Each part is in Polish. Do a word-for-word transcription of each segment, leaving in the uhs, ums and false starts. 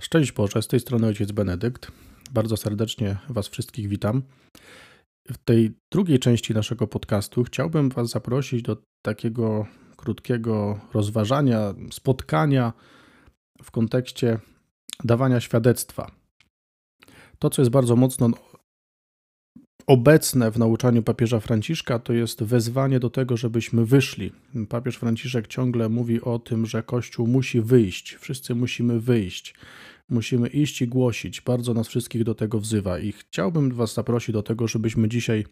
Szczęść Boże, z tej strony Ojciec Benedykt. Bardzo serdecznie Was wszystkich witam. W tej drugiej części naszego podcastu chciałbym Was zaprosić do takiego krótkiego rozważania, spotkania w kontekście dawania świadectwa. To, co jest bardzo mocno obecne w nauczaniu papieża Franciszka, to jest wezwanie do tego, żebyśmy wyszli. Papież Franciszek ciągle mówi o tym, że Kościół musi wyjść, wszyscy musimy wyjść, musimy iść i głosić. Bardzo nas wszystkich do tego wzywa i chciałbym Was zaprosić do tego, żebyśmy dzisiaj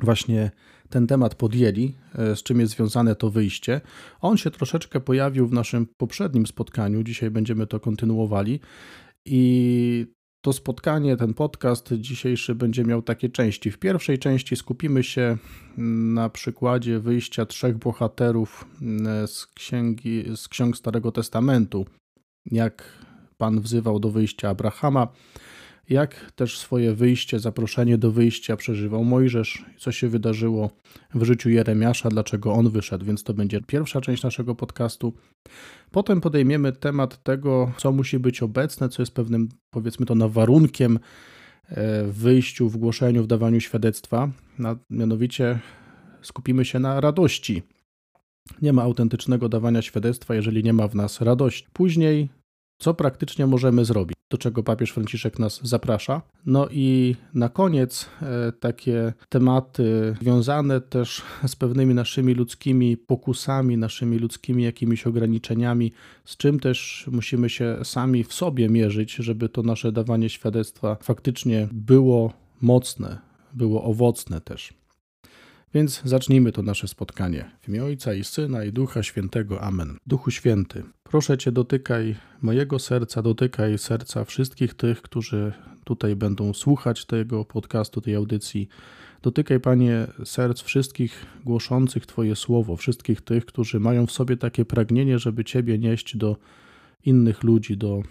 właśnie ten temat podjęli, z czym jest związane to wyjście. On się troszeczkę pojawił w naszym poprzednim spotkaniu, dzisiaj będziemy to kontynuowali i to spotkanie, ten podcast dzisiejszy będzie miał takie części. W pierwszej części skupimy się na przykładzie wyjścia trzech bohaterów z, księgi, z ksiąg Starego Testamentu. Jak Pan wzywał do wyjścia Abrahama, jak też swoje wyjście, zaproszenie do wyjścia przeżywał Mojżesz, co się wydarzyło w życiu Jeremiasza, dlaczego on wyszedł, więc to będzie pierwsza część naszego podcastu. Potem podejmiemy temat tego, co musi być obecne, co jest pewnym, powiedzmy to, na warunkiem w wyjściu, w głoszeniu, w dawaniu świadectwa, mianowicie skupimy się na radości. Nie ma autentycznego dawania świadectwa, jeżeli nie ma w nas radości. Później co praktycznie możemy zrobić, do czego papież Franciszek nas zaprasza. No i na koniec takie tematy związane też z pewnymi naszymi ludzkimi pokusami, naszymi ludzkimi jakimiś ograniczeniami, z czym też musimy się sami w sobie mierzyć, żeby to nasze dawanie świadectwa faktycznie było mocne, było owocne też. Więc zacznijmy to nasze spotkanie. W imię Ojca i Syna i Ducha Świętego. Amen. Duchu Święty, proszę Cię, dotykaj mojego serca, dotykaj serca wszystkich tych, którzy tutaj będą słuchać tego podcastu, tej audycji. Dotykaj, Panie, serc wszystkich głoszących Twoje słowo, wszystkich tych, którzy mają w sobie takie pragnienie, żeby Ciebie nieść do innych ludzi, do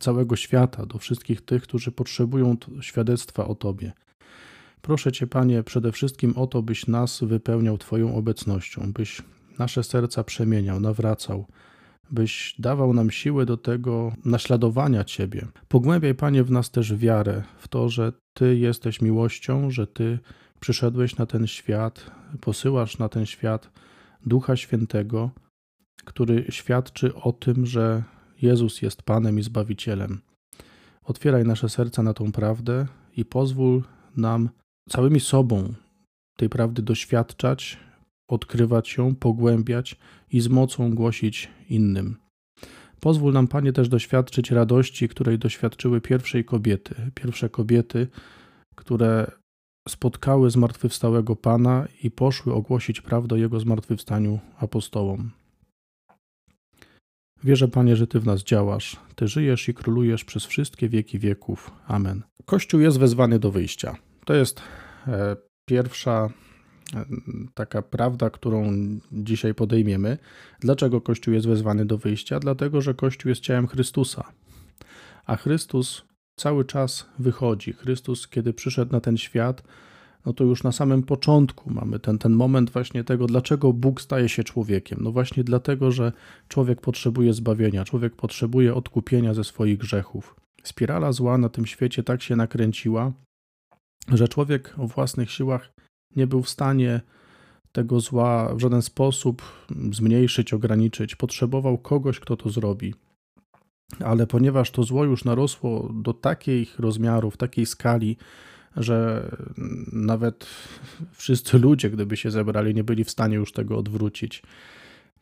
całego świata, do wszystkich tych, którzy potrzebują świadectwa o Tobie. Proszę Cię, Panie, przede wszystkim o to, byś nas wypełniał Twoją obecnością, byś nasze serca przemieniał, nawracał, byś dawał nam siłę do tego naśladowania Ciebie. Pogłębiaj, Panie, w nas też wiarę w to, że Ty jesteś miłością, że Ty przyszedłeś na ten świat, posyłasz na ten świat Ducha Świętego, który świadczy o tym, że Jezus jest Panem i Zbawicielem. Otwieraj nasze serca na tą prawdę i pozwól nam całymi sobą tej prawdy doświadczać, odkrywać ją, pogłębiać i z mocą głosić innym. Pozwól nam, Panie, też doświadczyć radości, której doświadczyły pierwsze kobiety, pierwsze kobiety, które spotkały zmartwychwstałego Pana i poszły ogłosić prawdę o Jego zmartwychwstaniu apostołom. Wierzę, Panie, że Ty w nas działasz, Ty żyjesz i królujesz przez wszystkie wieki wieków. Amen. Kościół jest wezwany do wyjścia. To jest pierwsza taka prawda, którą dzisiaj podejmiemy. Dlaczego Kościół jest wezwany do wyjścia? Dlatego, że Kościół jest ciałem Chrystusa, a Chrystus cały czas wychodzi. Chrystus, kiedy przyszedł na ten świat, no to już na samym początku mamy ten, ten moment właśnie tego, dlaczego Bóg staje się człowiekiem. No właśnie dlatego, że człowiek potrzebuje zbawienia, człowiek potrzebuje odkupienia ze swoich grzechów. Spirala zła na tym świecie tak się nakręciła, że człowiek o własnych siłach nie był w stanie tego zła w żaden sposób zmniejszyć, ograniczyć. Potrzebował kogoś, kto to zrobi. Ale ponieważ to zło już narosło do takich rozmiarów, takiej skali, że nawet wszyscy ludzie, gdyby się zebrali, nie byli w stanie już tego odwrócić.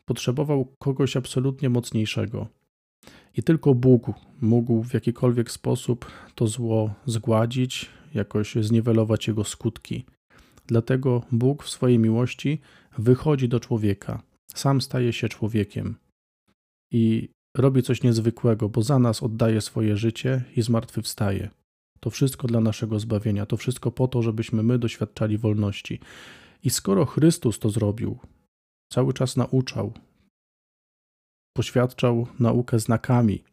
Potrzebował kogoś absolutnie mocniejszego. I tylko Bóg mógł w jakikolwiek sposób to zło zgładzić, jakoś zniwelować jego skutki. Dlatego Bóg w swojej miłości wychodzi do człowieka. Sam staje się człowiekiem. I robi coś niezwykłego, bo za nas oddaje swoje życie i zmartwychwstaje. To wszystko dla naszego zbawienia, to wszystko po to, żebyśmy my doświadczali wolności. I skoro Chrystus to zrobił, cały czas nauczał, poświadczał naukę znakami,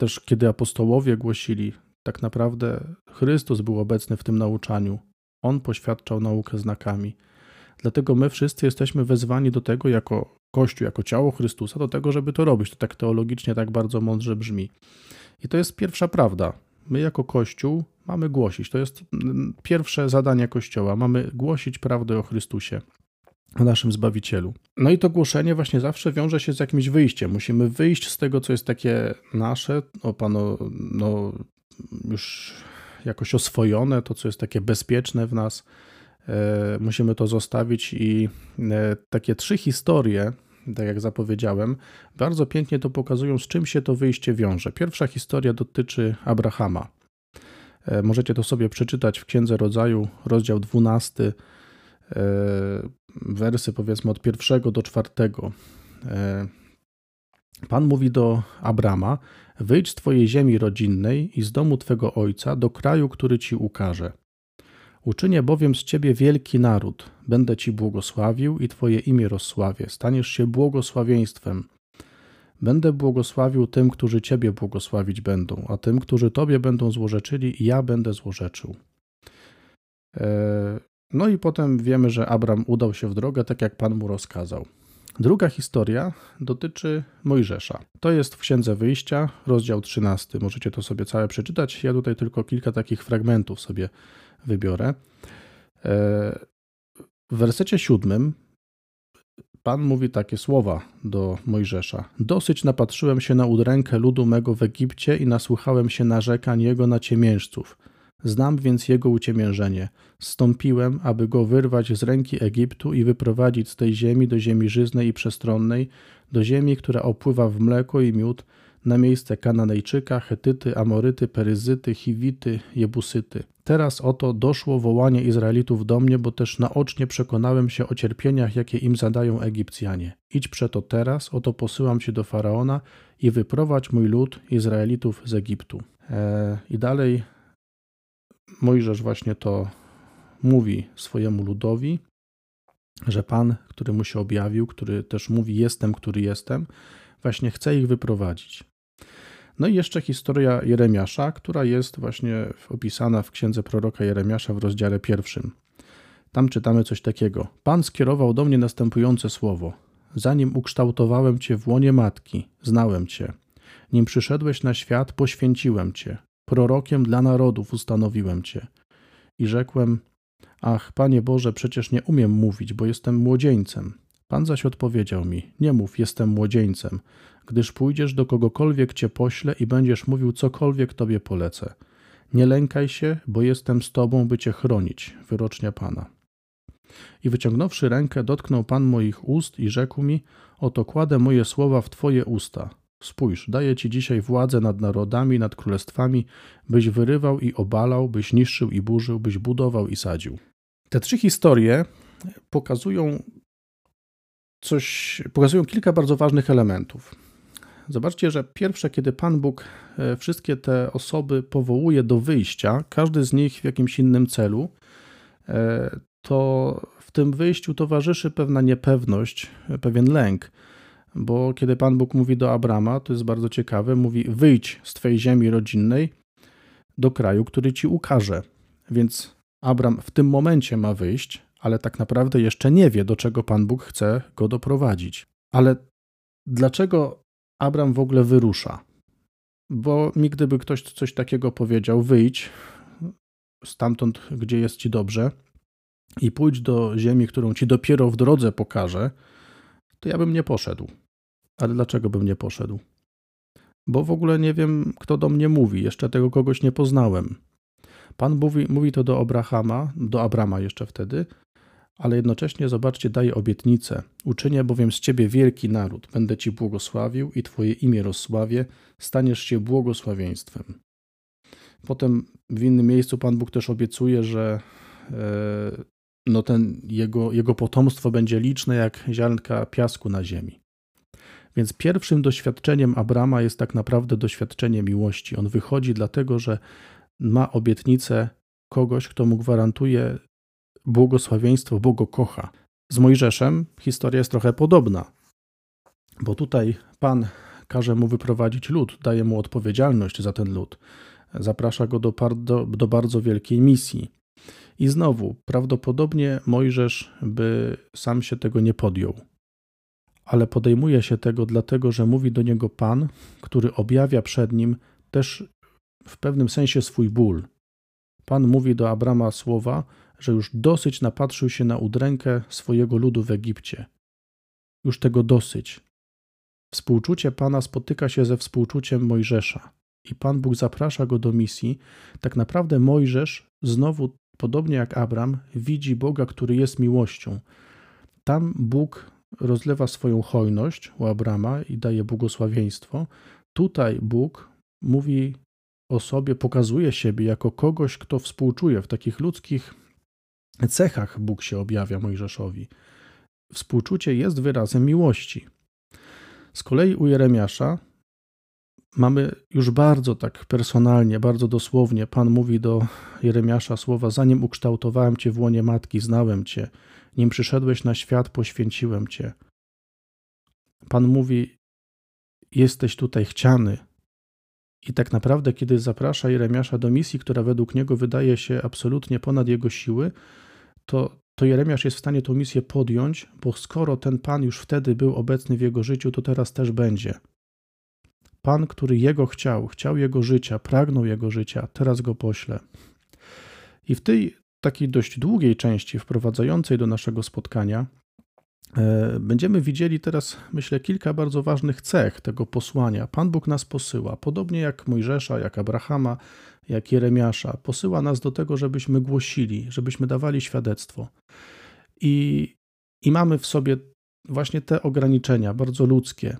też kiedy apostołowie głosili, tak naprawdę Chrystus był obecny w tym nauczaniu. On poświadczał naukę znakami. Dlatego my wszyscy jesteśmy wezwani do tego, jako Kościół jako ciało Chrystusa do tego, żeby to robić. To tak teologicznie, tak bardzo mądrze brzmi. I to jest pierwsza prawda. My jako Kościół mamy głosić. To jest pierwsze zadanie Kościoła. Mamy głosić prawdę o Chrystusie, o naszym Zbawicielu. No i to głoszenie właśnie zawsze wiąże się z jakimś wyjściem. Musimy wyjść z tego, co jest takie nasze, o pano, no już jakoś oswojone, to co jest takie bezpieczne w nas. Musimy to zostawić i takie trzy historie, tak jak zapowiedziałem, bardzo pięknie to pokazują, z czym się to wyjście wiąże. Pierwsza historia dotyczy Abrahama. Możecie to sobie przeczytać w Księdze Rodzaju, rozdział dwunasty, wersy powiedzmy od pierwszego do czwartego. Pan mówi do Abrama: wyjdź z twojej ziemi rodzinnej i z domu twego ojca do kraju, który ci ukaże. Uczynię bowiem z ciebie wielki naród, będę ci błogosławił i twoje imię rozsławię, staniesz się błogosławieństwem. Będę błogosławił tym, którzy ciebie błogosławić będą, a tym, którzy tobie będą złorzeczyli, ja będę złorzeczył. No i potem wiemy, że Abram udał się w drogę, tak jak Pan mu rozkazał. Druga historia dotyczy Mojżesza. To jest w Księdze Wyjścia, rozdział trzynasty. Możecie to sobie całe przeczytać. Ja tutaj tylko kilka takich fragmentów sobie wybiorę. W wersecie siódmym Pan mówi takie słowa do Mojżesza. Dosyć napatrzyłem się na udrękę ludu mego w Egipcie i nasłuchałem się narzekań jego na ciemiężców. Znam więc jego uciemiężenie. Zstąpiłem, aby go wyrwać z ręki Egiptu i wyprowadzić z tej ziemi do ziemi żyznej i przestronnej, do ziemi, która opływa w mleko i miód, na miejsce Kananejczyka, Chetyty, Amoryty, Peryzyty, Hiwity, Jebusyty. Teraz oto doszło wołanie Izraelitów do mnie, bo też naocznie przekonałem się o cierpieniach, jakie im zadają Egipcjanie. Idź przeto teraz, oto posyłam cię do Faraona i wyprowadź mój lud Izraelitów z Egiptu. Eee, I dalej Mojżesz właśnie to mówi swojemu ludowi, że Pan, który mu się objawił, który też mówi jestem, który jestem, właśnie chce ich wyprowadzić. No i jeszcze historia Jeremiasza, która jest właśnie opisana w Księdze proroka Jeremiasza w rozdziale pierwszym. Tam czytamy coś takiego. Pan skierował do mnie następujące słowo. Zanim ukształtowałem cię w łonie matki, znałem cię. Nim przyszedłeś na świat, poświęciłem cię. Prorokiem dla narodów ustanowiłem cię. I rzekłem, ach, Panie Boże, przecież nie umiem mówić, bo jestem młodzieńcem. Pan zaś odpowiedział mi, nie mów, jestem młodzieńcem, gdyż pójdziesz do kogokolwiek cię pośle i będziesz mówił cokolwiek tobie polecę. Nie lękaj się, bo jestem z tobą, by cię chronić, wyrocznia Pana. I wyciągnąwszy rękę, dotknął Pan moich ust i rzekł mi, oto kładę moje słowa w twoje usta. Spójrz, daję ci dzisiaj władzę nad narodami, nad królestwami, byś wyrywał i obalał, byś niszczył i burzył, byś budował i sadził. Te trzy historie pokazują coś, pokazują kilka bardzo ważnych elementów. Zobaczcie, że pierwsze, kiedy Pan Bóg wszystkie te osoby powołuje do wyjścia, każdy z nich w jakimś innym celu, to w tym wyjściu towarzyszy pewna niepewność, pewien lęk. Bo kiedy Pan Bóg mówi do Abrama, to jest bardzo ciekawe, mówi wyjdź z twojej ziemi rodzinnej do kraju, który ci ukaże. Więc Abram w tym momencie ma wyjść, ale tak naprawdę jeszcze nie wie, do czego Pan Bóg chce go doprowadzić. Ale dlaczego Abram w ogóle wyrusza? Bo mi gdyby ktoś coś takiego powiedział, wyjdź stamtąd, gdzie jest ci dobrze i pójdź do ziemi, którą ci dopiero w drodze pokaże, to ja bym nie poszedł. Ale dlaczego bym nie poszedł? Bo w ogóle nie wiem, kto do mnie mówi. Jeszcze tego kogoś nie poznałem. Pan mówi, mówi to do Abrahama, do Abrama jeszcze wtedy, ale jednocześnie, zobaczcie, daje obietnicę. Uczynię bowiem z ciebie wielki naród. Będę ci błogosławił i twoje imię rozsławię. Staniesz się błogosławieństwem. Potem w innym miejscu Pan Bóg też obiecuje, że yy, no ten jego, jego potomstwo będzie liczne jak ziarnka piasku na ziemi. Więc pierwszym doświadczeniem Abrama jest tak naprawdę doświadczenie miłości. On wychodzi dlatego, że ma obietnicę kogoś, kto mu gwarantuje błogosławieństwo, bo go kocha. Z Mojżeszem historia jest trochę podobna, bo tutaj Pan każe mu wyprowadzić lud, daje mu odpowiedzialność za ten lud, zaprasza go do, do, do bardzo wielkiej misji. I znowu, prawdopodobnie Mojżesz by sam się tego nie podjął. ale podejmuje się tego dlatego, że mówi do niego Pan, który objawia przed nim też w pewnym sensie swój ból. Pan mówi do Abrama słowa, że już dosyć napatrzył się na udrękę swojego ludu w Egipcie. Już tego dosyć. Współczucie Pana spotyka się ze współczuciem Mojżesza i Pan Bóg zaprasza go do misji. Tak naprawdę Mojżesz znowu, podobnie jak Abram, widzi Boga, który jest miłością. Tam Bóg rozlewa swoją hojność u Abrama i daje błogosławieństwo. Tutaj Bóg mówi o sobie, pokazuje siebie jako kogoś, kto współczuje. W takich ludzkich cechach Bóg się objawia Mojżeszowi. Współczucie jest wyrazem miłości. Z kolei u Jeremiasza mamy już bardzo tak personalnie, bardzo dosłownie. Pan mówi do Jeremiasza słowa: zanim ukształtowałem Cię w łonie matki, znałem Cię. Nim przyszedłeś na świat, poświęciłem Cię. Pan mówi: jesteś tutaj chciany. I tak naprawdę, kiedy zaprasza Jeremiasza do misji, która według niego wydaje się absolutnie ponad jego siły, to, to Jeremiasz jest w stanie tę misję podjąć, bo skoro ten Pan już wtedy był obecny w jego życiu, to teraz też będzie. Pan, który jego chciał, chciał jego życia, pragnął jego życia, teraz go pośle. I w tej takiej dość długiej części wprowadzającej do naszego spotkania będziemy widzieli teraz, myślę, kilka bardzo ważnych cech tego posłania. Pan Bóg nas posyła, podobnie jak Mojżesza, jak Abrahama, jak Jeremiasza. Posyła nas do tego, żebyśmy głosili, żebyśmy dawali świadectwo. I, i mamy w sobie właśnie te ograniczenia, bardzo ludzkie.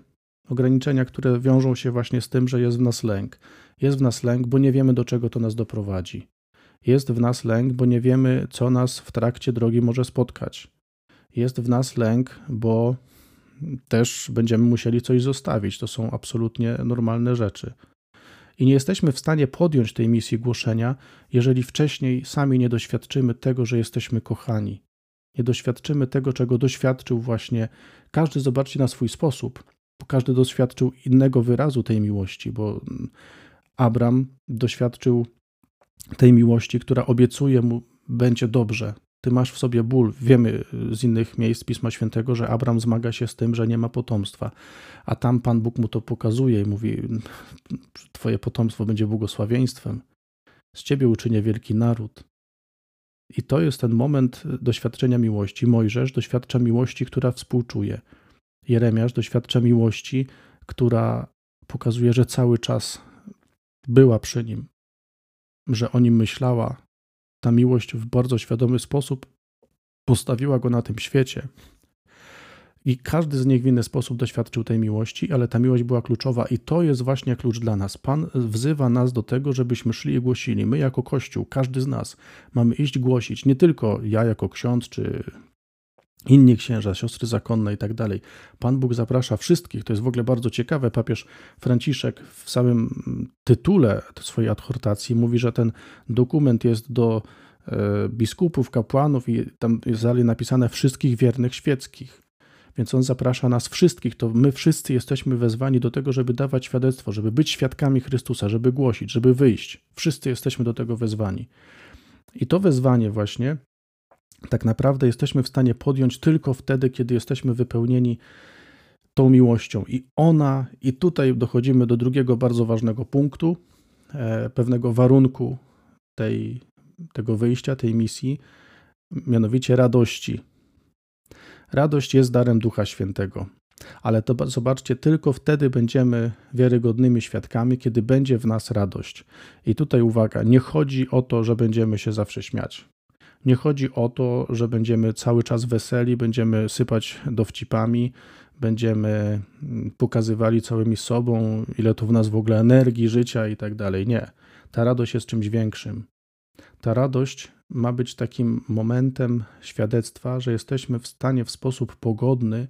Ograniczenia, które wiążą się właśnie z tym, że jest w nas lęk. Jest w nas lęk, bo nie wiemy, do czego to nas doprowadzi. Jest w nas lęk, bo nie wiemy, co nas w trakcie drogi może spotkać. Jest w nas lęk, bo też będziemy musieli coś zostawić. To są absolutnie normalne rzeczy. I nie jesteśmy w stanie podjąć tej misji głoszenia, jeżeli wcześniej sami nie doświadczymy tego, że jesteśmy kochani. Nie doświadczymy tego, czego doświadczył właśnie każdy, zobaczcie, na swój sposób. Bo każdy doświadczył innego wyrazu tej miłości, bo Abram doświadczył tej miłości, która obiecuje mu: będzie dobrze. Ty masz w sobie ból. Wiemy z innych miejsc Pisma Świętego, że Abram zmaga się z tym, że nie ma potomstwa. A tam Pan Bóg mu to pokazuje i mówi: Twoje potomstwo będzie błogosławieństwem. Z Ciebie uczynię wielki naród. I to jest ten moment doświadczenia miłości. Mojżesz doświadcza miłości, która współczuje. Jeremiasz doświadcza miłości, która pokazuje, że cały czas była przy nim, że o nim myślała. Ta miłość w bardzo świadomy sposób postawiła go na tym świecie. I każdy z nich w inny sposób doświadczył tej miłości, ale ta miłość była kluczowa i to jest właśnie klucz dla nas. Pan wzywa nas do tego, żebyśmy szli i głosili. My jako Kościół, każdy z nas, mamy iść głosić. Nie tylko ja jako ksiądz, czy inni księża, siostry zakonne i tak dalej. Pan Bóg zaprasza wszystkich. To jest w ogóle bardzo ciekawe. Papież Franciszek w samym tytule swojej adhortacji mówi, że ten dokument jest do biskupów, kapłanów i tam jest dalej napisane wszystkich wiernych świeckich. Więc on zaprasza nas wszystkich. To my wszyscy jesteśmy wezwani do tego, żeby dawać świadectwo, żeby być świadkami Chrystusa, żeby głosić, żeby wyjść. Wszyscy jesteśmy do tego wezwani. I to wezwanie właśnie tak naprawdę jesteśmy w stanie podjąć tylko wtedy, kiedy jesteśmy wypełnieni tą miłością. I ona, i tutaj dochodzimy do drugiego bardzo ważnego punktu, e, pewnego warunku tej, tego wyjścia, tej misji, mianowicie radości. Radość jest darem Ducha Świętego, ale to zobaczcie, tylko wtedy będziemy wiarygodnymi świadkami, kiedy będzie w nas radość. I tutaj uwaga, nie chodzi o to, że będziemy się zawsze śmiać. Nie chodzi o to, że będziemy cały czas weseli, będziemy sypać dowcipami, będziemy pokazywali całymi sobą, ile to w nas w ogóle energii, życia i tak dalej. Nie. Ta radość jest czymś większym. Ta radość ma być takim momentem świadectwa, że jesteśmy w stanie w sposób pogodny,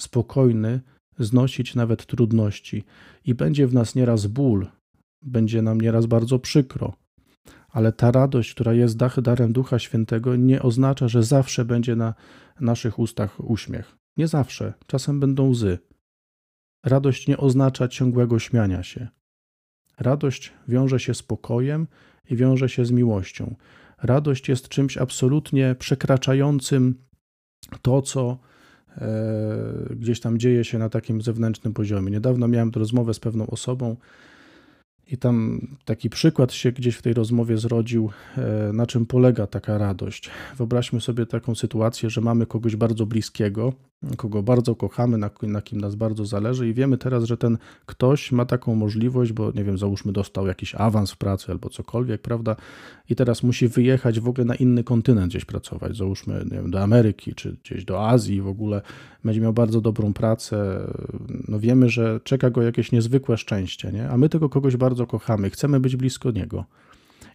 spokojny znosić nawet trudności. I będzie w nas nieraz ból, będzie nam nieraz bardzo przykro. Ale ta radość, która jest darem Ducha Świętego, nie oznacza, że zawsze będzie na naszych ustach uśmiech. Nie zawsze. Czasem będą łzy. Radość nie oznacza ciągłego śmiania się. Radość wiąże się z pokojem i wiąże się z miłością. Radość jest czymś absolutnie przekraczającym to, co gdzieś tam dzieje się na takim zewnętrznym poziomie. Niedawno miałem tę rozmowę z pewną osobą i tam taki przykład się gdzieś w tej rozmowie zrodził, na czym polega taka radość. Wyobraźmy sobie taką sytuację, że mamy kogoś bardzo bliskiego, kogo bardzo kochamy, na, na kim nas bardzo zależy i wiemy teraz, że ten ktoś ma taką możliwość, bo nie wiem, załóżmy dostał jakiś awans w pracy albo cokolwiek, prawda, i teraz musi wyjechać w ogóle na inny kontynent gdzieś pracować, załóżmy, nie wiem, do Ameryki czy gdzieś do Azji, w ogóle będzie miał bardzo dobrą pracę, no wiemy, że czeka go jakieś niezwykłe szczęście, nie? A my tego kogoś bardzo kochamy, chcemy być blisko niego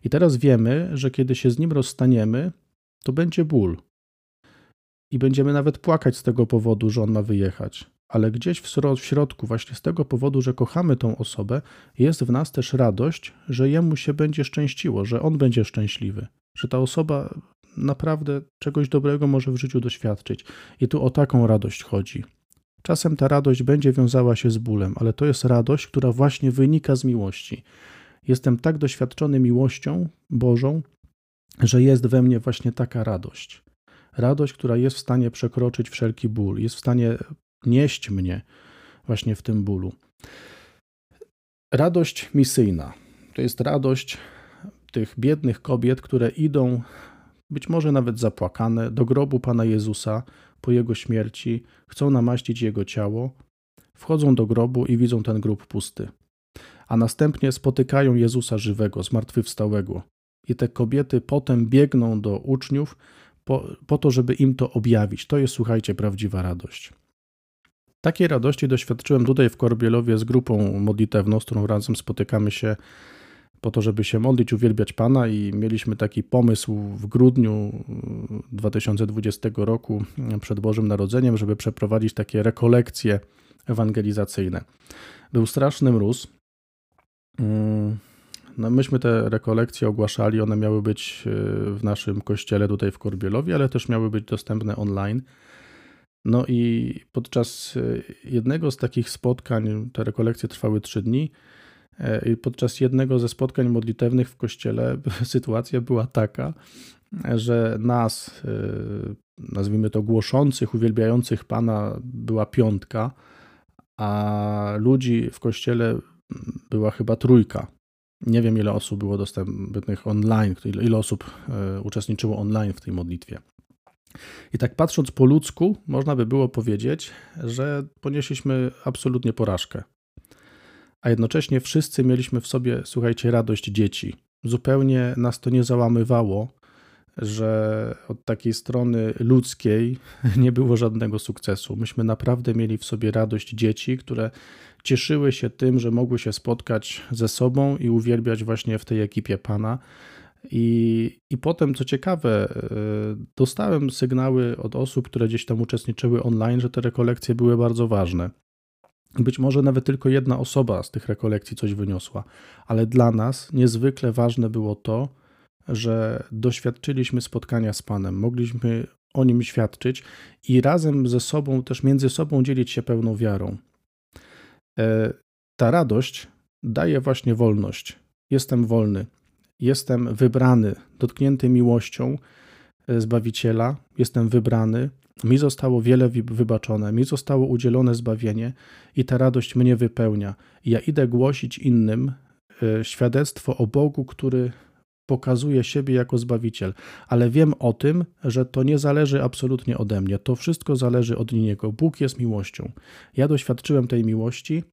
i teraz wiemy, że kiedy się z nim rozstaniemy, to będzie ból. I będziemy nawet płakać z tego powodu, że on ma wyjechać. Ale gdzieś w środku, właśnie z tego powodu, że kochamy tą osobę, jest w nas też radość, że jemu się będzie szczęściło, że on będzie szczęśliwy, że ta osoba naprawdę czegoś dobrego może w życiu doświadczyć. I tu o taką radość chodzi. Czasem ta radość będzie wiązała się z bólem, ale to jest radość, która właśnie wynika z miłości. Jestem tak doświadczony miłością Bożą, że jest we mnie właśnie taka radość. Radość, która jest w stanie przekroczyć wszelki ból, jest w stanie nieść mnie właśnie w tym bólu. Radość misyjna to jest radość tych biednych kobiet, które idą, być może nawet zapłakane, do grobu Pana Jezusa po Jego śmierci, chcą namaścić Jego ciało, wchodzą do grobu i widzą ten grób pusty, a następnie spotykają Jezusa żywego, zmartwychwstałego i te kobiety potem biegną do uczniów, Po, po to, żeby im to objawić. To jest, słuchajcie, prawdziwa radość. Takiej radości doświadczyłem tutaj w Korbielowie z grupą modlitewną, z którą razem spotykamy się po to, żeby się modlić, uwielbiać Pana i mieliśmy taki pomysł w grudniu dwa tysiące dwudziestego roku przed Bożym Narodzeniem, żeby przeprowadzić takie rekolekcje ewangelizacyjne. Był straszny mróz. Mm. No myśmy te rekolekcje ogłaszali, one miały być w naszym kościele tutaj w Korbielowie, ale też miały być dostępne online. No i podczas jednego z takich spotkań, te rekolekcje trwały trzy dni, i podczas jednego ze spotkań modlitewnych w kościele sytuacja była taka, że nas, nazwijmy to głoszących, uwielbiających Pana była piątka, a ludzi w kościele była chyba trójka. Nie wiem, ile osób było dostępnych online, ile osób uczestniczyło online w tej modlitwie. I tak patrząc po ludzku, można by było powiedzieć, że ponieśliśmy absolutnie porażkę. A jednocześnie wszyscy mieliśmy w sobie, słuchajcie, radość dzieci. Zupełnie nas to nie załamywało, że od takiej strony ludzkiej nie było żadnego sukcesu. Myśmy naprawdę mieli w sobie radość dzieci, które cieszyły się tym, że mogły się spotkać ze sobą i uwielbiać właśnie w tej ekipie Pana. I, i potem, co ciekawe, dostałem sygnały od osób, które gdzieś tam uczestniczyły online, że te rekolekcje były bardzo ważne. Być może nawet tylko jedna osoba z tych rekolekcji coś wyniosła, ale dla nas niezwykle ważne było to, że doświadczyliśmy spotkania z Panem, mogliśmy o Nim świadczyć i razem ze sobą, też między sobą dzielić się pełną wiarą. Ta radość daje właśnie wolność. Jestem wolny, jestem wybrany, dotknięty miłością Zbawiciela, jestem wybrany, mi zostało wiele wybaczone, mi zostało udzielone zbawienie i ta radość mnie wypełnia. Ja idę głosić innym świadectwo o Bogu, który pokazuje siebie jako Zbawiciel, ale wiem o tym, że to nie zależy absolutnie ode mnie. To wszystko zależy od Niego. Bóg jest miłością. Ja doświadczyłem tej miłości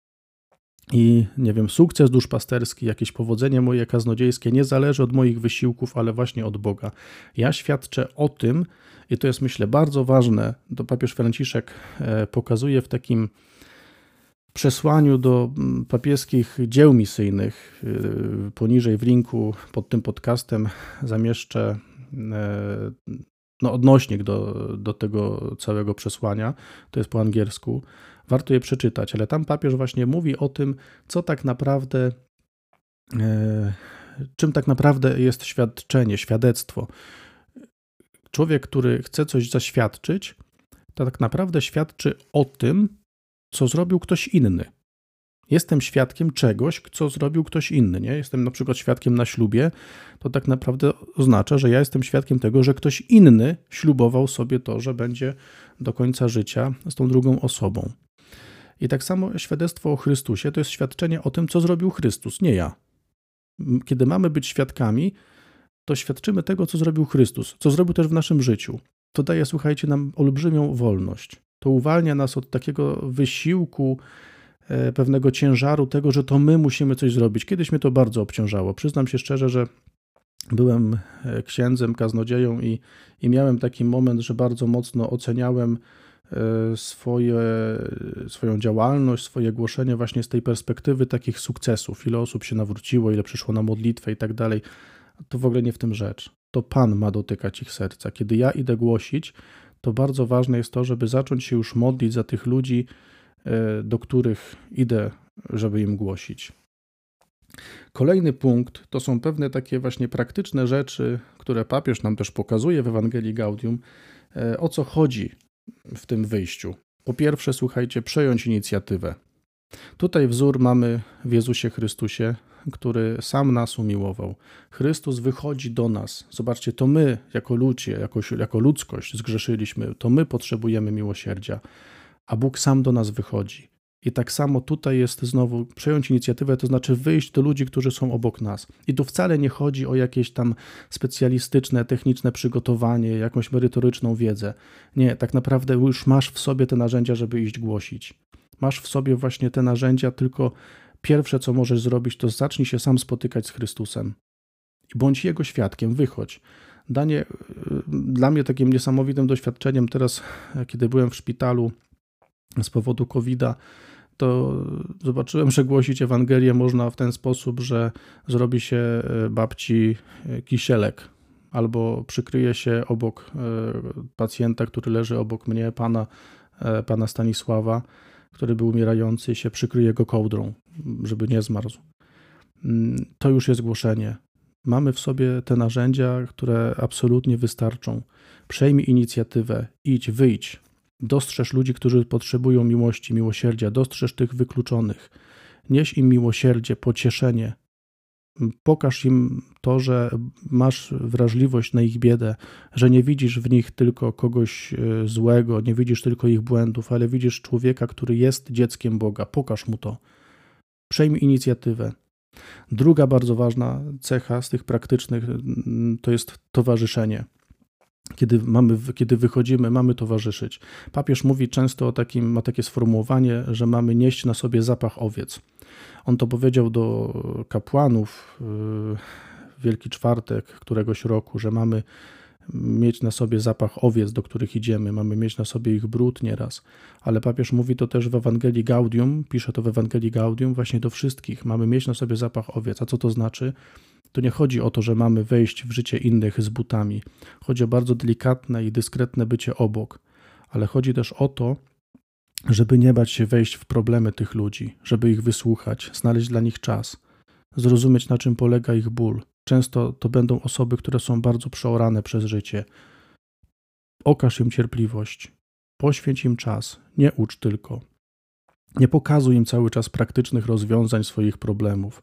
i, nie wiem, sukces duszpasterski, jakieś powodzenie moje kaznodziejskie nie zależy od moich wysiłków, ale właśnie od Boga. Ja świadczę o tym i to jest, myślę, bardzo ważne. To papież Franciszek pokazuje w takim przesłaniu do papieskich dzieł misyjnych. Poniżej w linku pod tym podcastem zamieszczę no, odnośnik do, do tego całego przesłania. To jest po angielsku. Warto je przeczytać, ale tam papież właśnie mówi o tym, co tak naprawdę, czym tak naprawdę jest świadczenie, świadectwo. Człowiek, który chce coś zaświadczyć, to tak naprawdę świadczy o tym, co zrobił ktoś inny. Jestem świadkiem czegoś, co zrobił ktoś inny, nie? Jestem na przykład świadkiem na ślubie, to tak naprawdę oznacza, że ja jestem świadkiem tego, że ktoś inny ślubował sobie to, że będzie do końca życia z tą drugą osobą. I tak samo świadectwo o Chrystusie to jest świadczenie o tym, co zrobił Chrystus, nie ja. Kiedy mamy być świadkami, to świadczymy tego, co zrobił Chrystus, co zrobił też w naszym życiu. To daje, słuchajcie, nam olbrzymią wolność. To uwalnia nas od takiego wysiłku, pewnego ciężaru tego, że to my musimy coś zrobić. Kiedyś mnie to bardzo obciążało. Przyznam się szczerze, że byłem księdzem, kaznodzieją i, i miałem taki moment, że bardzo mocno oceniałem swoje, swoją działalność, swoje głoszenie właśnie z tej perspektywy takich sukcesów. Ile osób się nawróciło, ile przyszło na modlitwę i tak dalej. To w ogóle nie w tym rzecz. To Pan ma dotykać ich serca. Kiedy ja idę głosić, to bardzo ważne jest to, żeby zacząć się już modlić za tych ludzi, do których idę, żeby im głosić. Kolejny punkt to są pewne takie właśnie praktyczne rzeczy, które papież nam też pokazuje w Ewangelii Gaudium, o co chodzi w tym wyjściu. Po pierwsze, słuchajcie, przejąć inicjatywę. Tutaj wzór mamy w Jezusie Chrystusie, który sam nas umiłował. Chrystus wychodzi do nas. Zobaczcie, to my jako ludzie, jako, jako ludzkość zgrzeszyliśmy, to my potrzebujemy miłosierdzia. A Bóg sam do nas wychodzi. I tak samo tutaj jest znowu przejąć inicjatywę, to znaczy wyjść do ludzi, którzy są obok nas. I tu wcale nie chodzi o jakieś tam specjalistyczne, techniczne przygotowanie, jakąś merytoryczną wiedzę. Nie, tak naprawdę już masz w sobie te narzędzia, żeby iść głosić. Masz w sobie właśnie te narzędzia, tylko pierwsze, co możesz zrobić, to zacznij się sam spotykać z Chrystusem. I bądź Jego świadkiem, wychodź. Danie, dla mnie takim niesamowitym doświadczeniem teraz, kiedy byłem w szpitalu, z powodu kowida, to zobaczyłem, że głosić Ewangelię można w ten sposób, że zrobi się babci kisielek albo przykryje się obok pacjenta, który leży obok mnie, pana, pana Stanisława, który był umierający, się przykryje go kołdrą, żeby nie zmarzł. To już jest głoszenie. Mamy w sobie te narzędzia, które absolutnie wystarczą. Przejmij inicjatywę, idź, wyjdź. Dostrzeż ludzi, którzy potrzebują miłości, miłosierdzia. Dostrzeż tych wykluczonych. Nieś im miłosierdzie, pocieszenie. Pokaż im to, że masz wrażliwość na ich biedę, że nie widzisz w nich tylko kogoś złego, nie widzisz tylko ich błędów, ale widzisz człowieka, który jest dzieckiem Boga. Pokaż mu to. Przejmij inicjatywę. Druga bardzo ważna cecha z tych praktycznych to jest towarzyszenie. Kiedy, mamy, kiedy wychodzimy, mamy towarzyszyć. Papież mówi często o takim, ma takie sformułowanie, że mamy nieść na sobie zapach owiec. On to powiedział do kapłanów w Wielki Czwartek któregoś roku, że mamy mieć na sobie zapach owiec, do których idziemy, mamy mieć na sobie ich brud nieraz. Ale papież mówi to też w Ewangelii Gaudium, pisze to w Ewangelii Gaudium właśnie do wszystkich. Mamy mieć na sobie zapach owiec. A co to znaczy? To nie chodzi o to, że mamy wejść w życie innych z butami. Chodzi o bardzo delikatne i dyskretne bycie obok. Ale chodzi też o to, żeby nie bać się wejść w problemy tych ludzi, żeby ich wysłuchać, znaleźć dla nich czas, zrozumieć, na czym polega ich ból. Często to będą osoby, które są bardzo przeorane przez życie. Okaż im cierpliwość, poświęć im czas, nie ucz tylko. Nie pokazuj im cały czas praktycznych rozwiązań swoich problemów.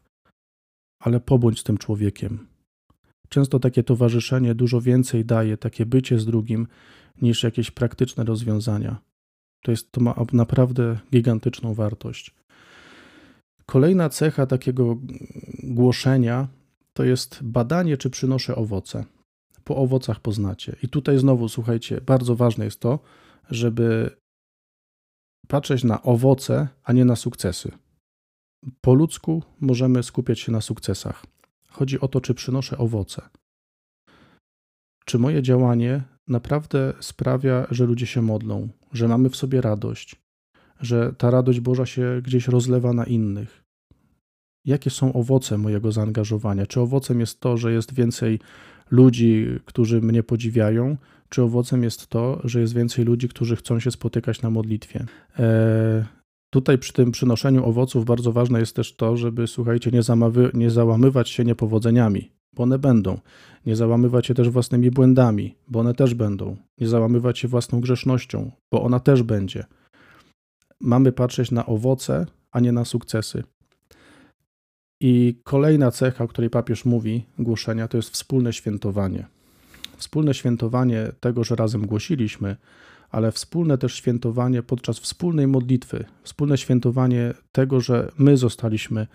Ale pobądź z tym człowiekiem. Często takie towarzyszenie dużo więcej daje, takie bycie z drugim, niż jakieś praktyczne rozwiązania. To jest, to ma naprawdę gigantyczną wartość. Kolejna cecha takiego głoszenia to jest badanie, czy przynoszę owoce. Po owocach poznacie. I tutaj znowu, słuchajcie, bardzo ważne jest to, żeby patrzeć na owoce, a nie na sukcesy. Po ludzku możemy skupiać się na sukcesach. Chodzi o to, czy przynoszę owoce. Czy moje działanie naprawdę sprawia, że ludzie się modlą, że mamy w sobie radość, że ta radość Boża się gdzieś rozlewa na innych. Jakie są owoce mojego zaangażowania? Czy owocem jest to, że jest więcej ludzi, którzy mnie podziwiają, czy owocem jest to, że jest więcej ludzi, którzy chcą się spotykać na modlitwie? Eee... Tutaj przy tym przynoszeniu owoców bardzo ważne jest też to, żeby, słuchajcie, nie, zamawy, nie załamywać się niepowodzeniami, bo one będą. Nie załamywać się też własnymi błędami, bo one też będą. Nie załamywać się własną grzesznością, bo ona też będzie. Mamy patrzeć na owoce, a nie na sukcesy. I kolejna cecha, o której papież mówi, głoszenia, to jest wspólne świętowanie. Wspólne świętowanie tego, że razem głosiliśmy, ale wspólne też świętowanie podczas wspólnej modlitwy, wspólne świętowanie tego, że my zostaliśmy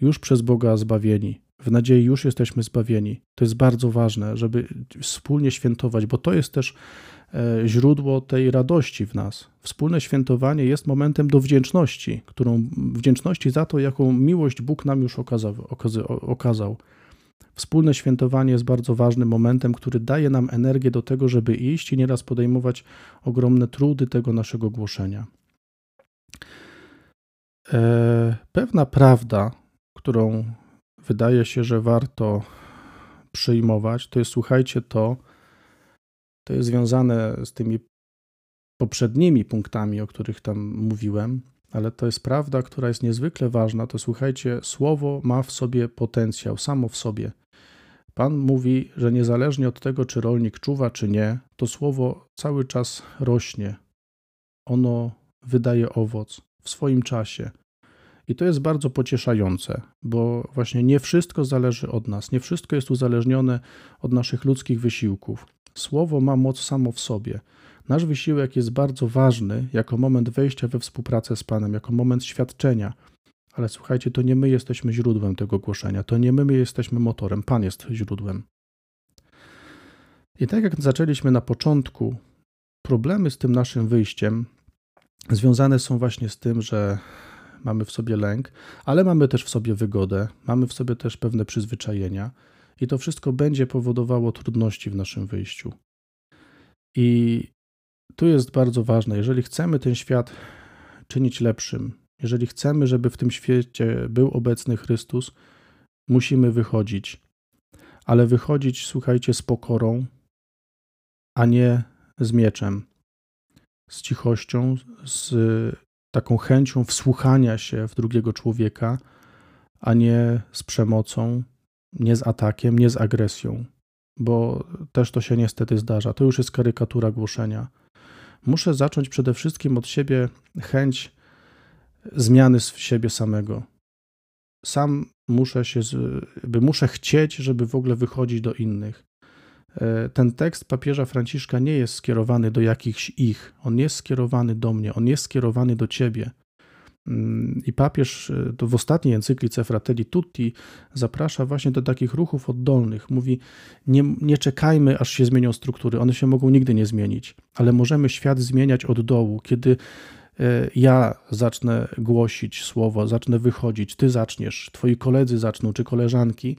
już przez Boga zbawieni, w nadziei już jesteśmy zbawieni. To jest bardzo ważne, żeby wspólnie świętować, bo to jest też źródło tej radości w nas. Wspólne świętowanie jest momentem do wdzięczności, którą wdzięczności za to, jaką miłość Bóg nam już okazał. okazał. Wspólne świętowanie jest bardzo ważnym momentem, który daje nam energię do tego, żeby iść i nieraz podejmować ogromne trudy tego naszego głoszenia. Pewna prawda, którą wydaje się, że warto przyjmować, to jest, słuchajcie, to, to jest związane z tymi poprzednimi punktami, o których tam mówiłem, ale to jest prawda, która jest niezwykle ważna, to słuchajcie, słowo ma w sobie potencjał, samo w sobie. Pan mówi, że niezależnie od tego, czy rolnik czuwa, czy nie, to słowo cały czas rośnie. Ono wydaje owoc w swoim czasie. I to jest bardzo pocieszające, bo właśnie nie wszystko zależy od nas, nie wszystko jest uzależnione od naszych ludzkich wysiłków. Słowo ma moc samo w sobie. Nasz wysiłek jest bardzo ważny jako moment wejścia we współpracę z Panem, jako moment świadczenia. Ale słuchajcie, to nie my jesteśmy źródłem tego głoszenia, to nie my, my jesteśmy motorem, Pan jest źródłem. I tak jak zaczęliśmy na początku, problemy z tym naszym wyjściem związane są właśnie z tym, że mamy w sobie lęk, ale mamy też w sobie wygodę, mamy w sobie też pewne przyzwyczajenia i to wszystko będzie powodowało trudności w naszym wyjściu. I tu jest bardzo ważne, jeżeli chcemy ten świat czynić lepszym, jeżeli chcemy, żeby w tym świecie był obecny Chrystus, musimy wychodzić. Ale wychodzić, słuchajcie, z pokorą, a nie z mieczem, z cichością, z taką chęcią wsłuchania się w drugiego człowieka, a nie z przemocą, nie z atakiem, nie z agresją, bo też to się niestety zdarza. To już jest karykatura głoszenia. Muszę zacząć przede wszystkim od siebie chęć zmiany z siebie samego. Sam muszę się, muszę chcieć, żeby w ogóle wychodzić do innych. Ten tekst papieża Franciszka nie jest skierowany do jakichś ich. On jest skierowany do mnie, on jest skierowany do ciebie. I papież to w ostatniej encyklice Fratelli Tutti zaprasza właśnie do takich ruchów oddolnych. Mówi, nie, nie czekajmy, aż się zmienią struktury. One się mogą nigdy nie zmienić, ale możemy świat zmieniać od dołu. Kiedy ja zacznę głosić słowo, zacznę wychodzić, ty zaczniesz, twoi koledzy zaczną, czy koleżanki,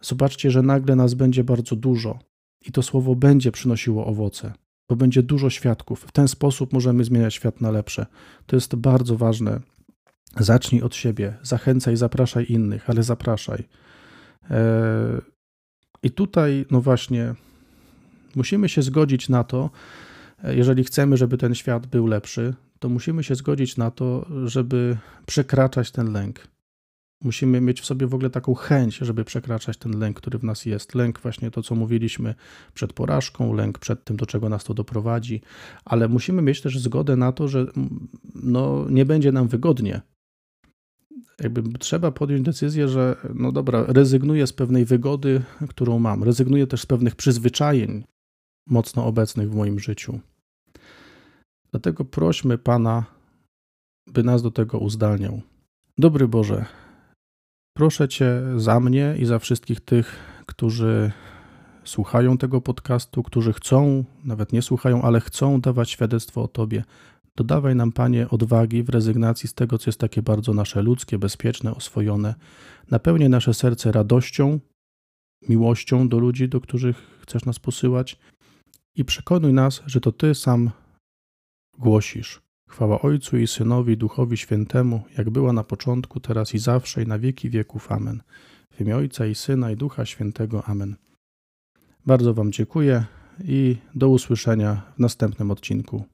zobaczcie, że nagle nas będzie bardzo dużo. I to słowo będzie przynosiło owoce, bo będzie dużo świadków. W ten sposób możemy zmieniać świat na lepsze. To jest bardzo ważne. Zacznij od siebie, zachęcaj, zapraszaj innych, ale zapraszaj. I tutaj, no właśnie, musimy się zgodzić na to, jeżeli chcemy, żeby ten świat był lepszy, to musimy się zgodzić na to, żeby przekraczać ten lęk. Musimy mieć w sobie w ogóle taką chęć, żeby przekraczać ten lęk, który w nas jest. Lęk właśnie to, co mówiliśmy przed porażką, lęk przed tym, do czego nas to doprowadzi, ale musimy mieć też zgodę na to, że no, nie będzie nam wygodnie. Jakby trzeba podjąć decyzję, że no dobra, rezygnuję z pewnej wygody, którą mam. Rezygnuję też z pewnych przyzwyczajeń mocno obecnych w moim życiu. Dlatego prośmy Pana, by nas do tego uzdalniał. Dobry Boże, proszę Cię za mnie i za wszystkich tych, którzy słuchają tego podcastu, którzy chcą, nawet nie słuchają, ale chcą dawać świadectwo o Tobie. Dodawaj nam, Panie, odwagi w rezygnacji z tego, co jest takie bardzo nasze ludzkie, bezpieczne, oswojone. Napełniaj nasze serce radością, miłością do ludzi, do których chcesz nas posyłać i przekonuj nas, że to Ty sam głosisz. Chwała Ojcu i Synowi, Duchowi Świętemu, jak była na początku, teraz i zawsze, i na wieki wieków. Amen. W imię Ojca i Syna i Ducha Świętego. Amen. Bardzo Wam dziękuję i do usłyszenia w następnym odcinku.